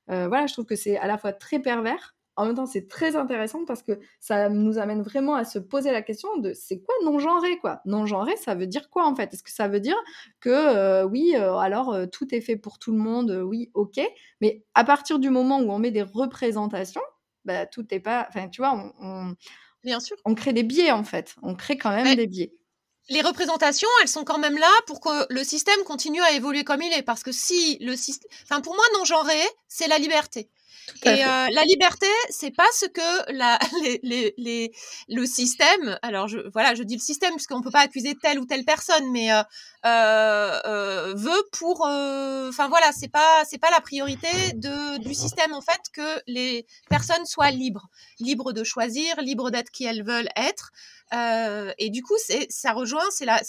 je trouve que c'est à la fois très pervers, en même temps c'est très intéressant parce que ça nous amène vraiment à se poser la question de c'est quoi non-genré quoi ? Non-genré, ça veut dire quoi en fait ? Est-ce que ça veut dire que tout est fait pour tout le monde, oui, ok, mais à partir du moment où on met des représentations, tout n'est pas... Enfin, tu vois, bien sûr. On crée des biais en fait, on crée quand même des biais. Les représentations, elles sont quand même là pour que le système continue à évoluer comme il est. Parce que si le système... Enfin, pour moi, non-genré, c'est la liberté. Et la liberté, c'est pas ce que le système... Alors, je dis le système puisqu'on peut pas accuser telle ou telle personne, mais veut pour... Enfin, c'est pas la priorité du système, en fait, que les personnes soient libres. Libres de choisir, libres d'être qui elles veulent être. Et du coup, c'est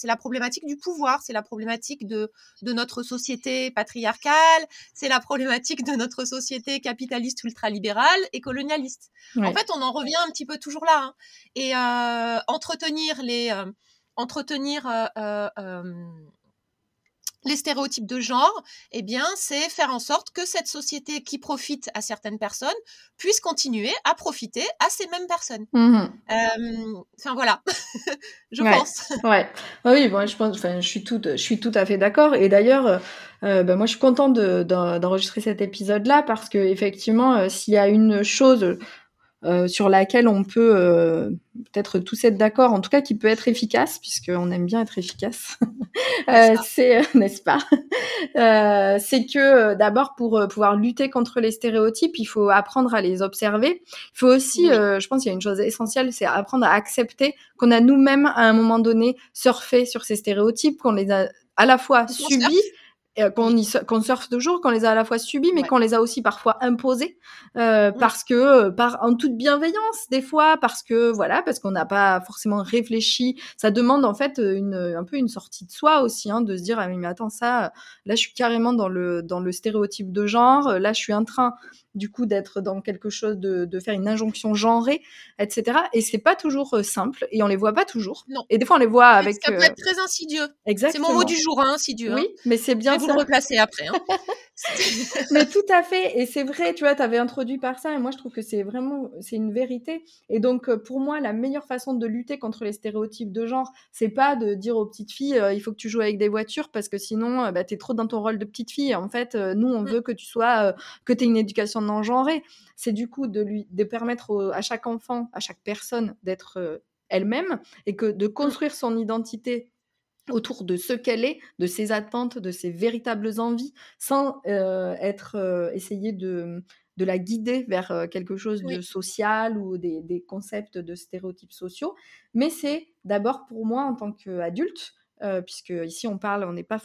la problématique du pouvoir, c'est la problématique de notre société patriarcale, c'est la problématique de notre société capitaliste ultralibérale et colonialiste. Ouais. En fait, on en revient un petit peu toujours là. Hein. Et entretenir les stéréotypes de genre, eh bien, c'est faire en sorte que cette société qui profite à certaines personnes puisse continuer à profiter à ces mêmes personnes. Mmh. Je pense. Ouais. Oui, bon, je suis tout à fait d'accord. Et d'ailleurs, moi, je suis contente d'enregistrer cet épisode-là parce que effectivement, s'il y a une chose sur laquelle on peut peut-être tous être d'accord, en tout cas qui peut être efficace, puisqu'on aime bien être efficace, c'est que d'abord, pour pouvoir lutter contre les stéréotypes, il faut apprendre à les observer. Il faut aussi, je pense qu'il y a une chose essentielle, c'est apprendre à accepter qu'on a nous-mêmes, à un moment donné, surfé sur ces stéréotypes, qu'on les a à la fois subis, qu'on surfe toujours, qu'on les a à la fois subis, mais qu'on les a aussi parfois imposés, parce que, en toute bienveillance, des fois, parce qu'on n'a pas forcément réfléchi. Ça demande, en fait, un peu une sortie de soi aussi, hein, de se dire, ah, mais attends, ça, là, je suis carrément dans le stéréotype de genre, là, je suis en train, du coup, d'être dans quelque chose, de faire une injonction genrée, etc. Et c'est pas toujours simple, et on les voit pas toujours. Non. Et des fois, on les voit avec... Ça peut être très insidieux. Exactement. C'est mon mot du jour, hein, insidieux. Oui, hein. Mais c'est bien facile de replacer après. Hein. Mais tout à fait. Et c'est vrai, tu vois, tu avais introduit par ça. Et moi, je trouve que c'est vraiment, c'est une vérité. Et donc, pour moi, la meilleure façon de lutter contre les stéréotypes de genre, c'est pas de dire aux petites filles, il faut que tu joues avec des voitures parce que sinon, bah, t'es trop dans ton rôle de petite fille. En fait, nous, on veut que tu sois, que t'aies une éducation non genrée. C'est du coup de permettre à chaque enfant, à chaque personne d'être elle-même et que de construire son identité autour de ce qu'elle est, de ses attentes, de ses véritables envies, sans essayer de la guider vers quelque chose de social ou des concepts de stéréotypes sociaux. Mais c'est d'abord pour moi en tant qu'adulte, puisque ici on parle pas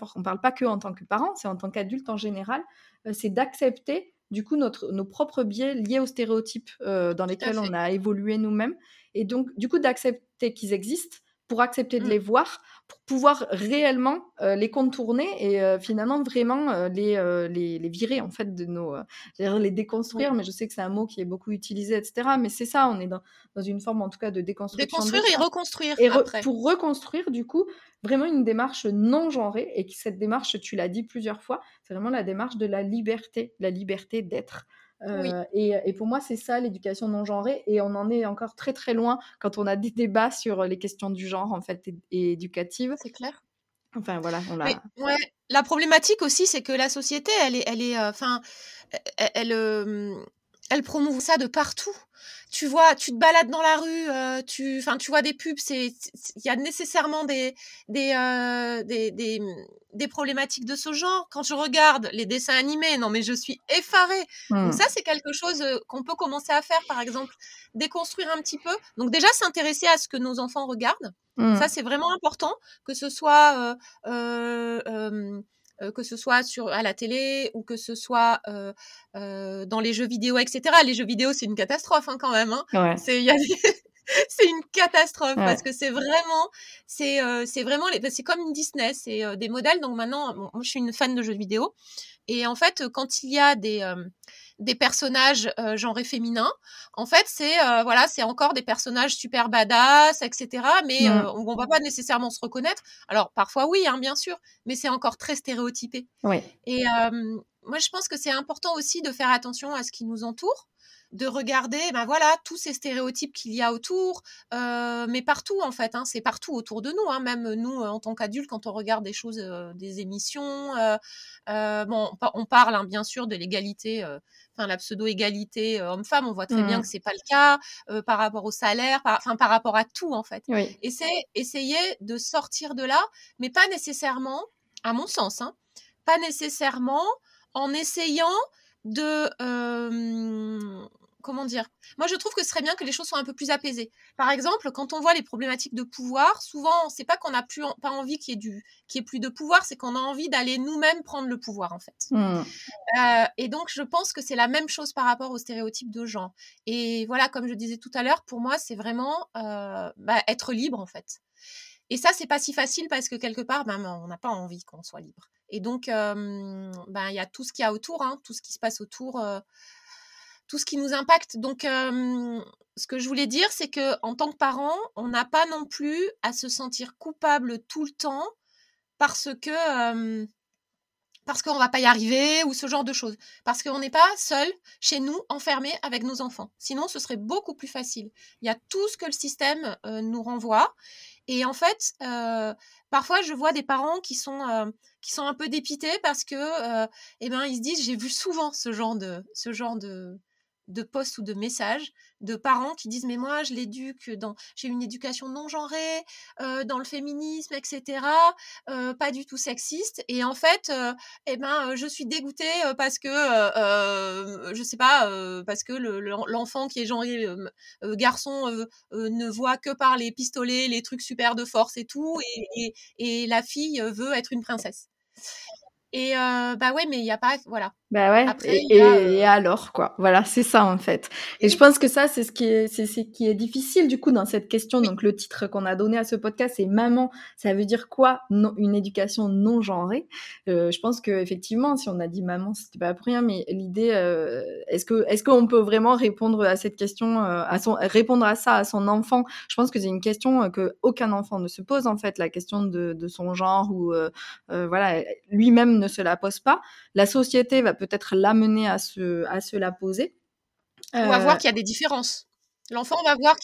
que en tant que parent, c'est en tant qu'adulte en général, c'est d'accepter du coup nos propres biais liés aux stéréotypes dans lesquels on a évolué nous-mêmes. Et donc du coup d'accepter qu'ils existent, pour accepter de les voir, pour pouvoir réellement les contourner et finalement vraiment les virer en fait de nos, les déconstruire. Mais je sais que c'est un mot qui est beaucoup utilisé, etc. Mais c'est ça, on est dans une forme en tout cas de déconstruction. Déconstruire et reconstruire après. Pour reconstruire du coup vraiment une démarche non genrée et que cette démarche, tu l'as dit plusieurs fois, c'est vraiment la démarche de la liberté d'être. Et pour moi, c'est ça l'éducation non genrée, et on en est encore très très loin quand on a des débats sur les questions du genre en fait et éducatives. C'est clair. Enfin voilà, on l'a. Mais, la problématique aussi, c'est que la société, elle promouve ça de partout. Tu vois, tu te balades dans la rue, tu vois des pubs, il y a nécessairement des problématiques de ce genre. Quand je regarde les dessins animés, non mais je suis effarée. Donc ça, c'est quelque chose qu'on peut commencer à faire, par exemple, déconstruire un petit peu. Donc déjà, s'intéresser à ce que nos enfants regardent. Ça, c'est vraiment important, que ce soit... que ce soit à la télé ou que ce soit dans les jeux vidéo, etc. Les jeux vidéo, c'est une catastrophe quand même. Hein. Ouais. C'est une catastrophe parce que c'est comme une Disney, c'est des modèles. Donc maintenant, moi, je suis une fan de jeux vidéo. Et en fait, quand il y a des personnages genrés féminins, en fait, c'est encore des personnages super badass, etc. Mais on ne va pas nécessairement se reconnaître. Alors, parfois, oui, hein, bien sûr, mais c'est encore très stéréotypé. Oui. Et moi, je pense que c'est important aussi de faire attention à ce qui nous entoure, de regarder tous ces stéréotypes qu'il y a autour, mais partout en fait, c'est partout autour de nous, même nous en tant qu'adultes quand on regarde des choses, des émissions, on parle bien sûr de l'égalité, la pseudo-égalité homme-femme, on voit très bien que c'est pas le cas, par rapport au salaire, par rapport à tout en fait. Oui. Et c'est essayer de sortir de là, mais pas nécessairement, à mon sens, pas nécessairement en essayant de... comment dire ? Moi, je trouve que ce serait bien que les choses soient un peu plus apaisées. Par exemple, quand on voit les problématiques de pouvoir, souvent, c'est pas qu'on n'a pas envie qu'il y ait plus de pouvoir, c'est qu'on a envie d'aller nous-mêmes prendre le pouvoir, en fait. Et donc, je pense que c'est la même chose par rapport aux stéréotypes de genre. Et voilà, comme je disais tout à l'heure, pour moi, c'est vraiment être libre, en fait. Et ça, c'est pas si facile parce que quelque part, on n'a pas envie qu'on soit libre. Et donc, y a tout ce qu'il y a autour, tout ce qui se passe autour... tout ce qui nous impacte. Donc, ce que je voulais dire, c'est qu'en tant que parent, on n'a pas non plus à se sentir coupable tout le temps parce qu'on ne va pas y arriver ou ce genre de choses. Parce qu'on n'est pas seul, chez nous, enfermé avec nos enfants. Sinon, ce serait beaucoup plus facile. Il y a tout ce que le système nous renvoie. Et en fait, parfois, je vois des parents qui sont un peu dépités parce que, ils se disent, j'ai vu souvent ce genre de posts ou de messages de parents qui disent mais moi je l'éduque j'ai une éducation non genrée dans le féminisme, etc., pas du tout sexiste, et en fait je suis dégoûtée parce que je sais pas, parce que l'enfant qui est genré garçon ne voit que par les pistolets, les trucs super de force et tout, et la fille veut être une princesse. Et mais il n'y a pas, Ben ouais. Après, et alors quoi. Voilà, c'est ça en fait. Et je pense que ça, c'est ce qui est, c'est qui est difficile du coup dans cette question. Donc le titre qu'on a donné à ce podcast, c'est Maman. Ça veut dire quoi non, une éducation non genrée. Je pense que effectivement, si on a dit Maman, c'était pas pour rien. Mais l'idée, est-ce qu'on peut vraiment répondre à cette question, répondre à ça à son enfant. Je pense que c'est une question que aucun enfant ne se pose en fait, la question de son genre ou voilà, lui-même ne se la pose pas. La société va peut-être l'amener à se la poser. On va voir qu'il y a des différences. L'enfant va voir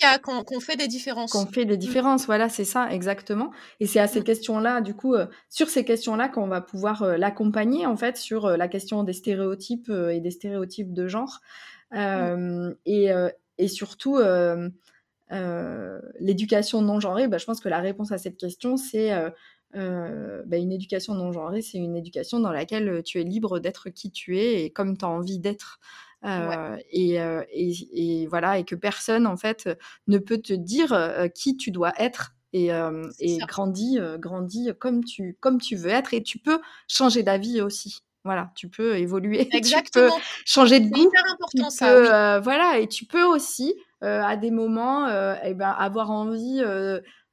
qu'on fait des différences. Qu'on fait des différences, voilà, c'est ça, exactement. Et c'est à ces questions-là, du coup, sur ces questions-là qu'on va pouvoir l'accompagner, en fait, sur la question des stéréotypes et des stéréotypes de genre. Et surtout, l'éducation non genrée, bah, je pense que la réponse à cette question, c'est... une éducation non genrée, c'est une éducation dans laquelle tu es libre d'être qui tu es et comme tu as envie d'être. Ouais. Et voilà, et que personne, en fait, ne peut te dire qui tu dois être et grandis comme tu veux être. Et tu peux changer d'avis aussi. Voilà, tu peux évoluer. Exactement. Tu peux changer de goût. C'est hyper important, ça. Oui. Voilà, et tu peux aussi, à des moments, avoir envie...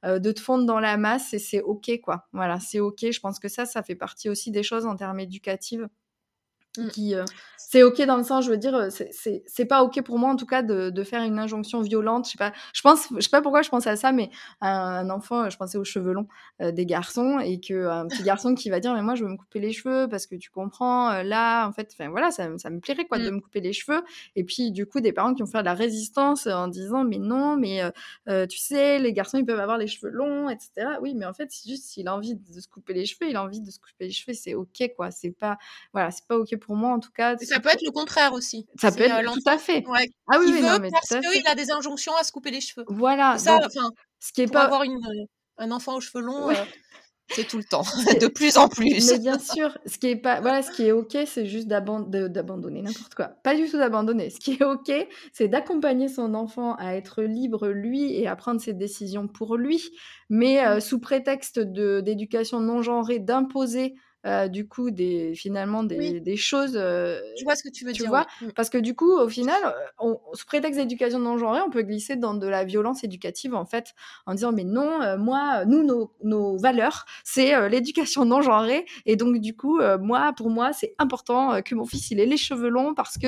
de te fondre dans la masse, et c'est OK, quoi. Voilà, c'est OK. Je pense que ça fait partie aussi des choses en termes éducatifs. Qui, c'est OK dans le sens, je veux dire, c'est pas OK pour moi, en tout cas, de faire une injonction violente. Je sais pas pourquoi je pense à ça, mais un enfant, je pensais aux cheveux longs des garçons, et qu'un petit garçon qui va dire « Mais moi, je veux me couper les cheveux parce que tu comprends, là, en fait, voilà, ça me plairait, quoi, de me couper les cheveux. » Et puis, du coup, des parents qui vont faire de la résistance en disant « Mais non, mais tu sais, les garçons, ils peuvent avoir les cheveux longs, etc. » Oui, mais en fait, c'est juste s'il a envie de se couper les cheveux, c'est OK, quoi. C'est pas OK pour moi, en tout cas. Ça peut être le contraire aussi. Ça peut être tout à fait. Ouais, ah oui, parce qu'il a des injonctions à se couper les cheveux. Voilà. Ça, donc, ce qui est pas avoir un enfant aux cheveux longs, ouais. C'est tout le temps, de plus en plus. Mais bien sûr, ce qui est pas, voilà, ce qui est OK, c'est juste d'abandonner n'importe quoi. Pas du tout d'abandonner. Ce qui est OK, c'est d'accompagner son enfant à être libre lui et à prendre ses décisions pour lui, mais sous prétexte d'éducation non genrée, d'imposer. Du coup, des choses... je vois ce que tu veux dire. Vois oui. Parce que du coup, au final, sous prétexte d'éducation non genrée, on peut glisser dans de la violence éducative, en fait, en disant, mais non, nos valeurs, c'est l'éducation non genrée. Et donc, du coup, pour moi, c'est important que mon fils, il ait les cheveux longs parce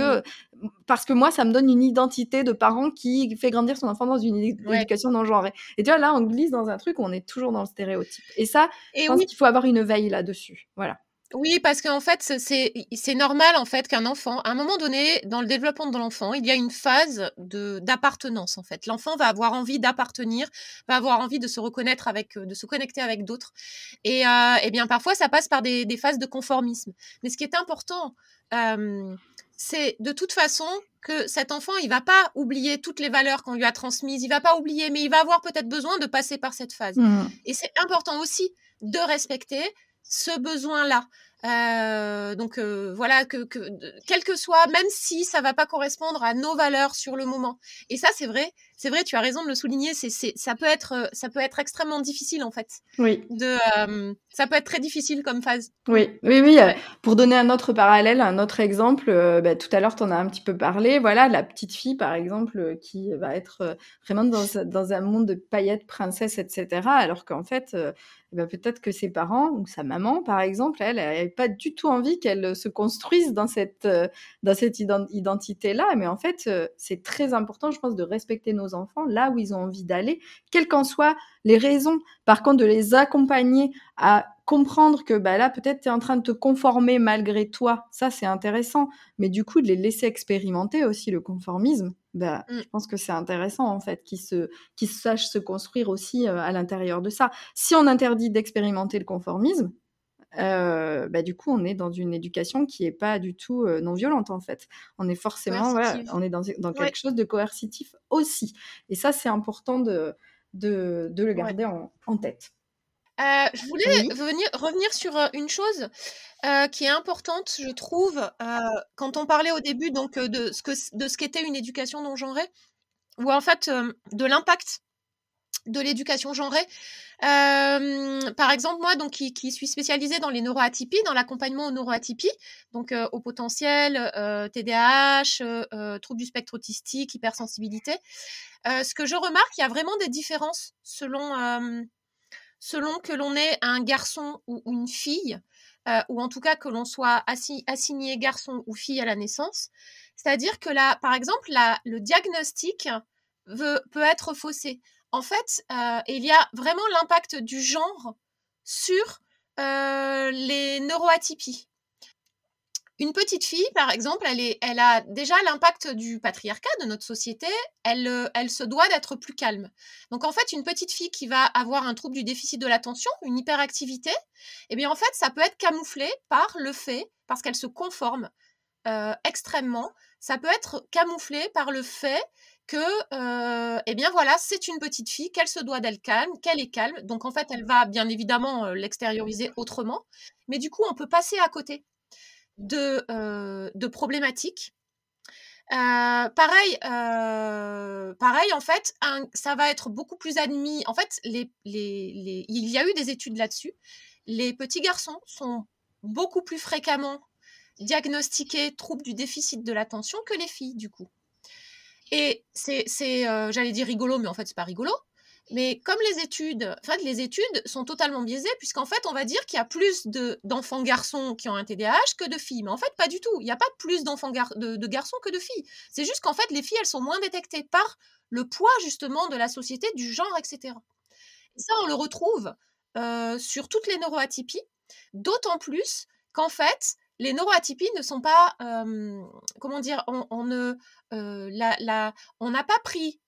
que moi, ça me donne une identité de parent qui fait grandir son enfant dans une éducation non genrée. Et tu vois, là, on glisse dans un truc où on est toujours dans le stéréotype. Et ça, je pense qu'il faut avoir une veille là-dessus. Voilà. Oui, parce qu'en fait, c'est normal en fait qu'un enfant, à un moment donné, dans le développement de l'enfant, il y a une phase d'appartenance en fait. L'enfant va avoir envie d'appartenir, va avoir envie de se reconnaître de se connecter avec d'autres. Et bien parfois, ça passe par des phases de conformisme. Mais ce qui est important, c'est de toute façon que cet enfant, il ne va pas oublier toutes les valeurs qu'on lui a transmises, il ne va pas oublier, mais il va avoir peut-être besoin de passer par cette phase. Mmh. Et c'est important aussi de respecter ce besoin-là. Voilà, quel que soit, même si ça ne va pas correspondre à nos valeurs sur le moment. Et ça, c'est vrai, tu as raison de le souligner. Ça peut être extrêmement difficile en fait. Oui. Ça peut être très difficile comme phase. Oui. Ouais. Pour donner un autre parallèle, un autre exemple, tout à l'heure, tu en as un petit peu parlé. Voilà, la petite fille, par exemple, qui va être vraiment dans un monde de paillettes, princesses, etc. Alors qu'en fait, peut-être que ses parents ou sa maman, par exemple, elle n'avait pas du tout envie qu'elle se construise dans cette identité-là. Mais en fait, c'est très important, je pense, de respecter nos enfants là où ils ont envie d'aller, quelles qu'en soient les raisons. Par contre, de les accompagner à comprendre que là, peut-être, tu es en train de te conformer malgré toi. Ça, c'est intéressant. Mais du coup, de les laisser expérimenter aussi le conformisme, je pense que c'est intéressant, en fait, qu'ils sachent se construire aussi à l'intérieur de ça. Si on interdit d'expérimenter le conformisme, du coup, on est dans une éducation qui n'est pas du tout non violente, en fait. On est forcément, on est dans quelque chose de coercitif aussi. Et ça, c'est important de le garder en tête. Je voulais revenir sur une chose qui est importante, je trouve, quand on parlait au début donc, de ce qu'était une éducation non genrée, ou en fait de l'impact de l'éducation genrée. Par exemple, moi, donc, qui suis spécialisée dans les neuroatypies, dans l'accompagnement aux neuroatypies, donc au potentiel, TDAH, troubles du spectre autistique, hypersensibilité. Ce que je remarque, il y a vraiment des différences selon que l'on est un garçon ou une fille, ou en tout cas que l'on soit assigné garçon ou fille à la naissance. C'est-à-dire que là, par exemple, le diagnostic peut être faussé. En fait, il y a vraiment l'impact du genre sur les neuroatypies. Une petite fille, par exemple, elle a déjà l'impact du patriarcat de notre société, elle se doit d'être plus calme. Donc, en fait, une petite fille qui va avoir un trouble du déficit de l'attention, une hyperactivité, eh bien, en fait, ça peut être camouflé par le fait, parce qu'elle se conforme extrêmement, ça peut être camouflé par le fait que, eh bien voilà, c'est une petite fille, qu'elle se doit d'être calme, qu'elle est calme. Donc, en fait, elle va bien évidemment l'extérioriser autrement. Mais du coup, on peut passer à côté de problématiques. Pareil, en fait, ça va être beaucoup plus admis. En fait, il y a eu des études là-dessus. Les petits garçons sont beaucoup plus fréquemment diagnostiqués troubles du déficit de l'attention que les filles, du coup. Et c'est j'allais dire rigolo, mais en fait, c'est pas rigolo. Mais comme les études sont totalement biaisées, puisqu'en fait, on va dire qu'il y a plus d'enfants garçons qui ont un TDAH que de filles. Mais en fait, pas du tout. Il n'y a pas plus d'enfants de garçons que de filles. C'est juste qu'en fait, les filles, elles sont moins détectées par le poids, justement, de la société, du genre, etc. Et ça, on le retrouve sur toutes les neuroatypies, d'autant plus qu'en fait, les neuroatypies ne sont pas, on n'a pas pris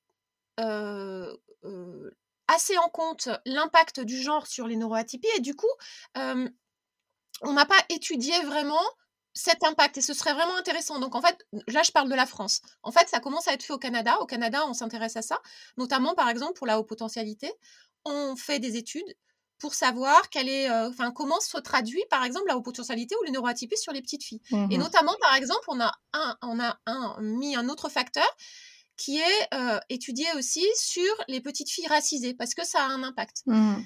assez en compte l'impact du genre sur les neuroatypies et du coup, on n'a pas étudié vraiment cet impact et ce serait vraiment intéressant. Donc en fait, là je parle de la France. En fait, ça commence à être fait au Canada. Au Canada, on s'intéresse à ça, notamment par exemple pour la haute potentialité. On fait des études pour savoir comment se traduit, par exemple, la haute potentialité ou les neuroatypies sur les petites filles. Mmh. Et notamment, par exemple, on a mis un autre facteur qui est étudié aussi sur les petites filles racisées, parce que ça a un impact. Mmh.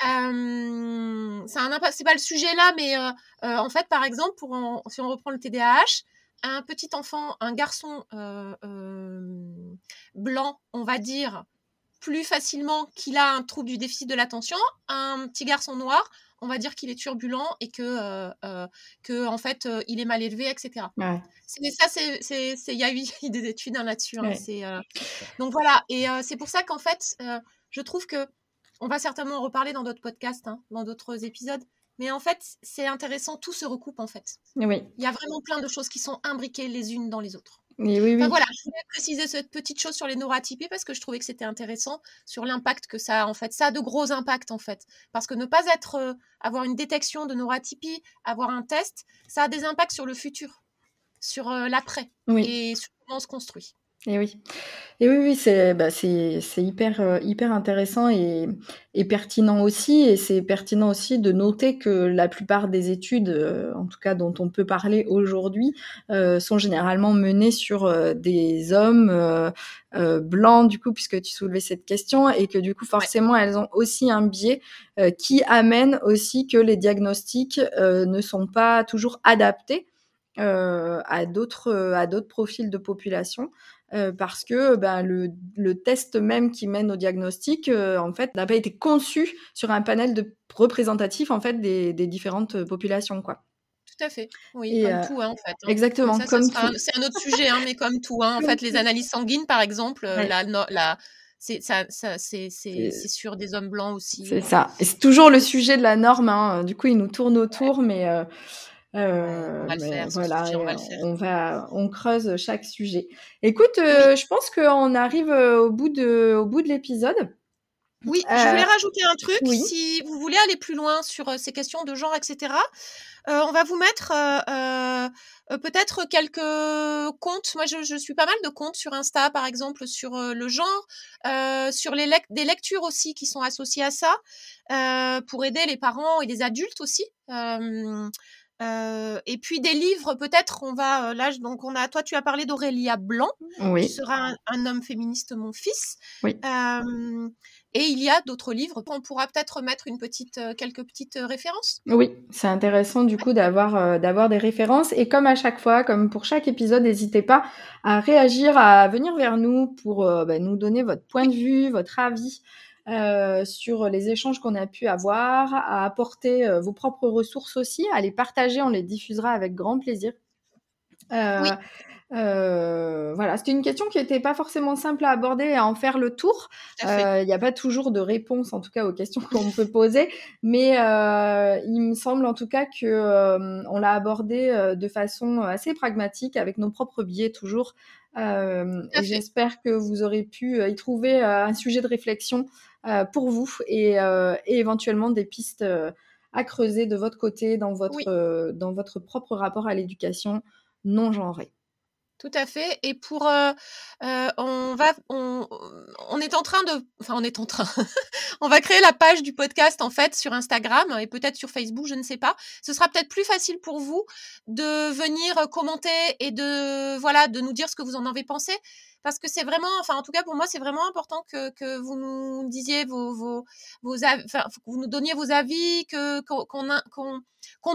Ça a un impact, c'est pas le sujet là, mais en fait, par exemple, si on reprend le TDAH, un petit enfant, un garçon blanc, on va dire, plus facilement qu'il a un trouble du déficit de l'attention, un petit garçon noir, on va dire qu'il est turbulent et que en fait, il est mal élevé, etc. Ouais. Il y a eu des études là-dessus. Hein, ouais. Donc voilà, et c'est pour ça qu'en fait, je trouve que on va certainement en reparler dans d'autres podcasts, hein, dans d'autres épisodes, mais en fait, c'est intéressant, tout se recoupe en fait. Oui. Il y a vraiment plein de choses qui sont imbriquées les unes dans les autres. Oui. Enfin, voilà, je voulais préciser cette petite chose sur les neuroatypies parce que je trouvais que c'était intéressant sur l'impact que ça a en fait. Ça a de gros impacts en fait. Parce que ne pas avoir une détection de neuroatypie, avoir un test, ça a des impacts sur le futur, sur l'après et sur comment on se construit. Et oui, c'est hyper intéressant et pertinent aussi. Et c'est pertinent aussi de noter que la plupart des études, en tout cas dont on peut parler aujourd'hui, sont généralement menées sur des hommes blancs, du coup, puisque tu soulevais cette question, et que du coup, forcément, elles ont aussi un biais qui amène aussi que les diagnostics ne sont pas toujours adaptés à d'autres profils de population. Parce que le test même qui mène au diagnostic, en fait, n'a pas été conçu sur un panel de représentatif en fait des différentes populations, quoi. Tout à fait. Oui, et comme tout, hein, en fait. Hein. Exactement. Comme tout. C'est un autre sujet, hein, mais comme tout, hein, en fait, les analyses sanguines, par exemple, c'est sur des hommes blancs aussi. C'est ça. Et c'est toujours le sujet de la norme. Hein. Du coup, il nous tourne autour, mais. On creuse chaque sujet. Écoute, je pense qu'on arrive au bout de l'épisode. Oui, je voulais rajouter un truc. Oui. Si vous voulez aller plus loin sur ces questions de genre, etc., on va vous mettre peut-être quelques comptes. Moi, je suis pas mal de comptes sur Insta, par exemple, sur le genre, sur des lectures aussi qui sont associées à ça, pour aider les parents et les adultes aussi. Et puis des livres, peut-être, on va là. Donc on a, toi, tu as parlé d'Aurélia Blanc. Oui. Tu seras un homme féministe, mon fils. Oui. Et il y a d'autres livres. On pourra peut-être remettre quelques petites références. Oui, c'est intéressant du coup d'avoir des références. Et comme à chaque fois, comme pour chaque épisode, n'hésitez pas à réagir, à venir vers nous pour nous donner votre point de vue, votre avis sur les échanges qu'on a pu avoir, à apporter vos propres ressources aussi, à les partager. On les diffusera avec grand plaisir. Oui. Voilà, c'était une question qui n'était pas forcément simple à aborder et à en faire le tour. Il n'y a pas toujours de réponse, en tout cas, aux questions qu'on peut poser, mais il me semble en tout cas que on l'a abordé de façon assez pragmatique, avec nos propres biais toujours. Et j'espère que vous aurez pu y trouver un sujet de réflexion pour vous et éventuellement des pistes à creuser de votre côté dans votre propre rapport à l'éducation non genrée. Tout à fait. Et pour on va créer la page du podcast en fait sur Instagram et peut-être sur Facebook, je ne sais pas. Ce sera peut-être plus facile pour vous de venir commenter et de nous dire ce que vous en avez pensé, parce que c'est vraiment, en tout cas pour moi, c'est vraiment important que vous nous disiez que vous nous donniez vos avis, qu'on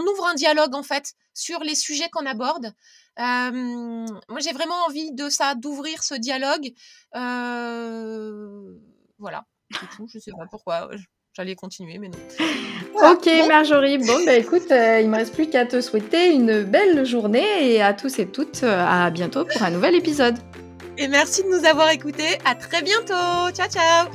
ouvre un dialogue en fait sur les sujets qu'on aborde. Moi j'ai vraiment envie de ça, d'ouvrir ce dialogue. Voilà, c'est tout. Je sais pas pourquoi j'allais continuer, mais non. Voilà. Ok Marjorie, écoute, il me reste plus qu'à te souhaiter une belle journée et à tous et toutes à bientôt pour un nouvel épisode. Et merci de nous avoir écoutés. À très bientôt. Ciao, ciao.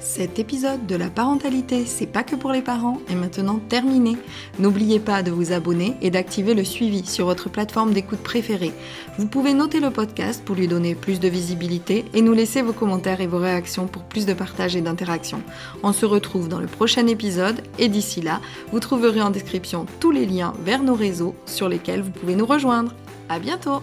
Cet épisode de la parentalité, c'est pas que pour les parents, est maintenant terminé. N'oubliez pas de vous abonner et d'activer le suivi sur votre plateforme d'écoute préférée. Vous pouvez noter le podcast pour lui donner plus de visibilité et nous laisser vos commentaires et vos réactions pour plus de partage et d'interaction. On se retrouve dans le prochain épisode et d'ici là, vous trouverez en description tous les liens vers nos réseaux sur lesquels vous pouvez nous rejoindre. À bientôt.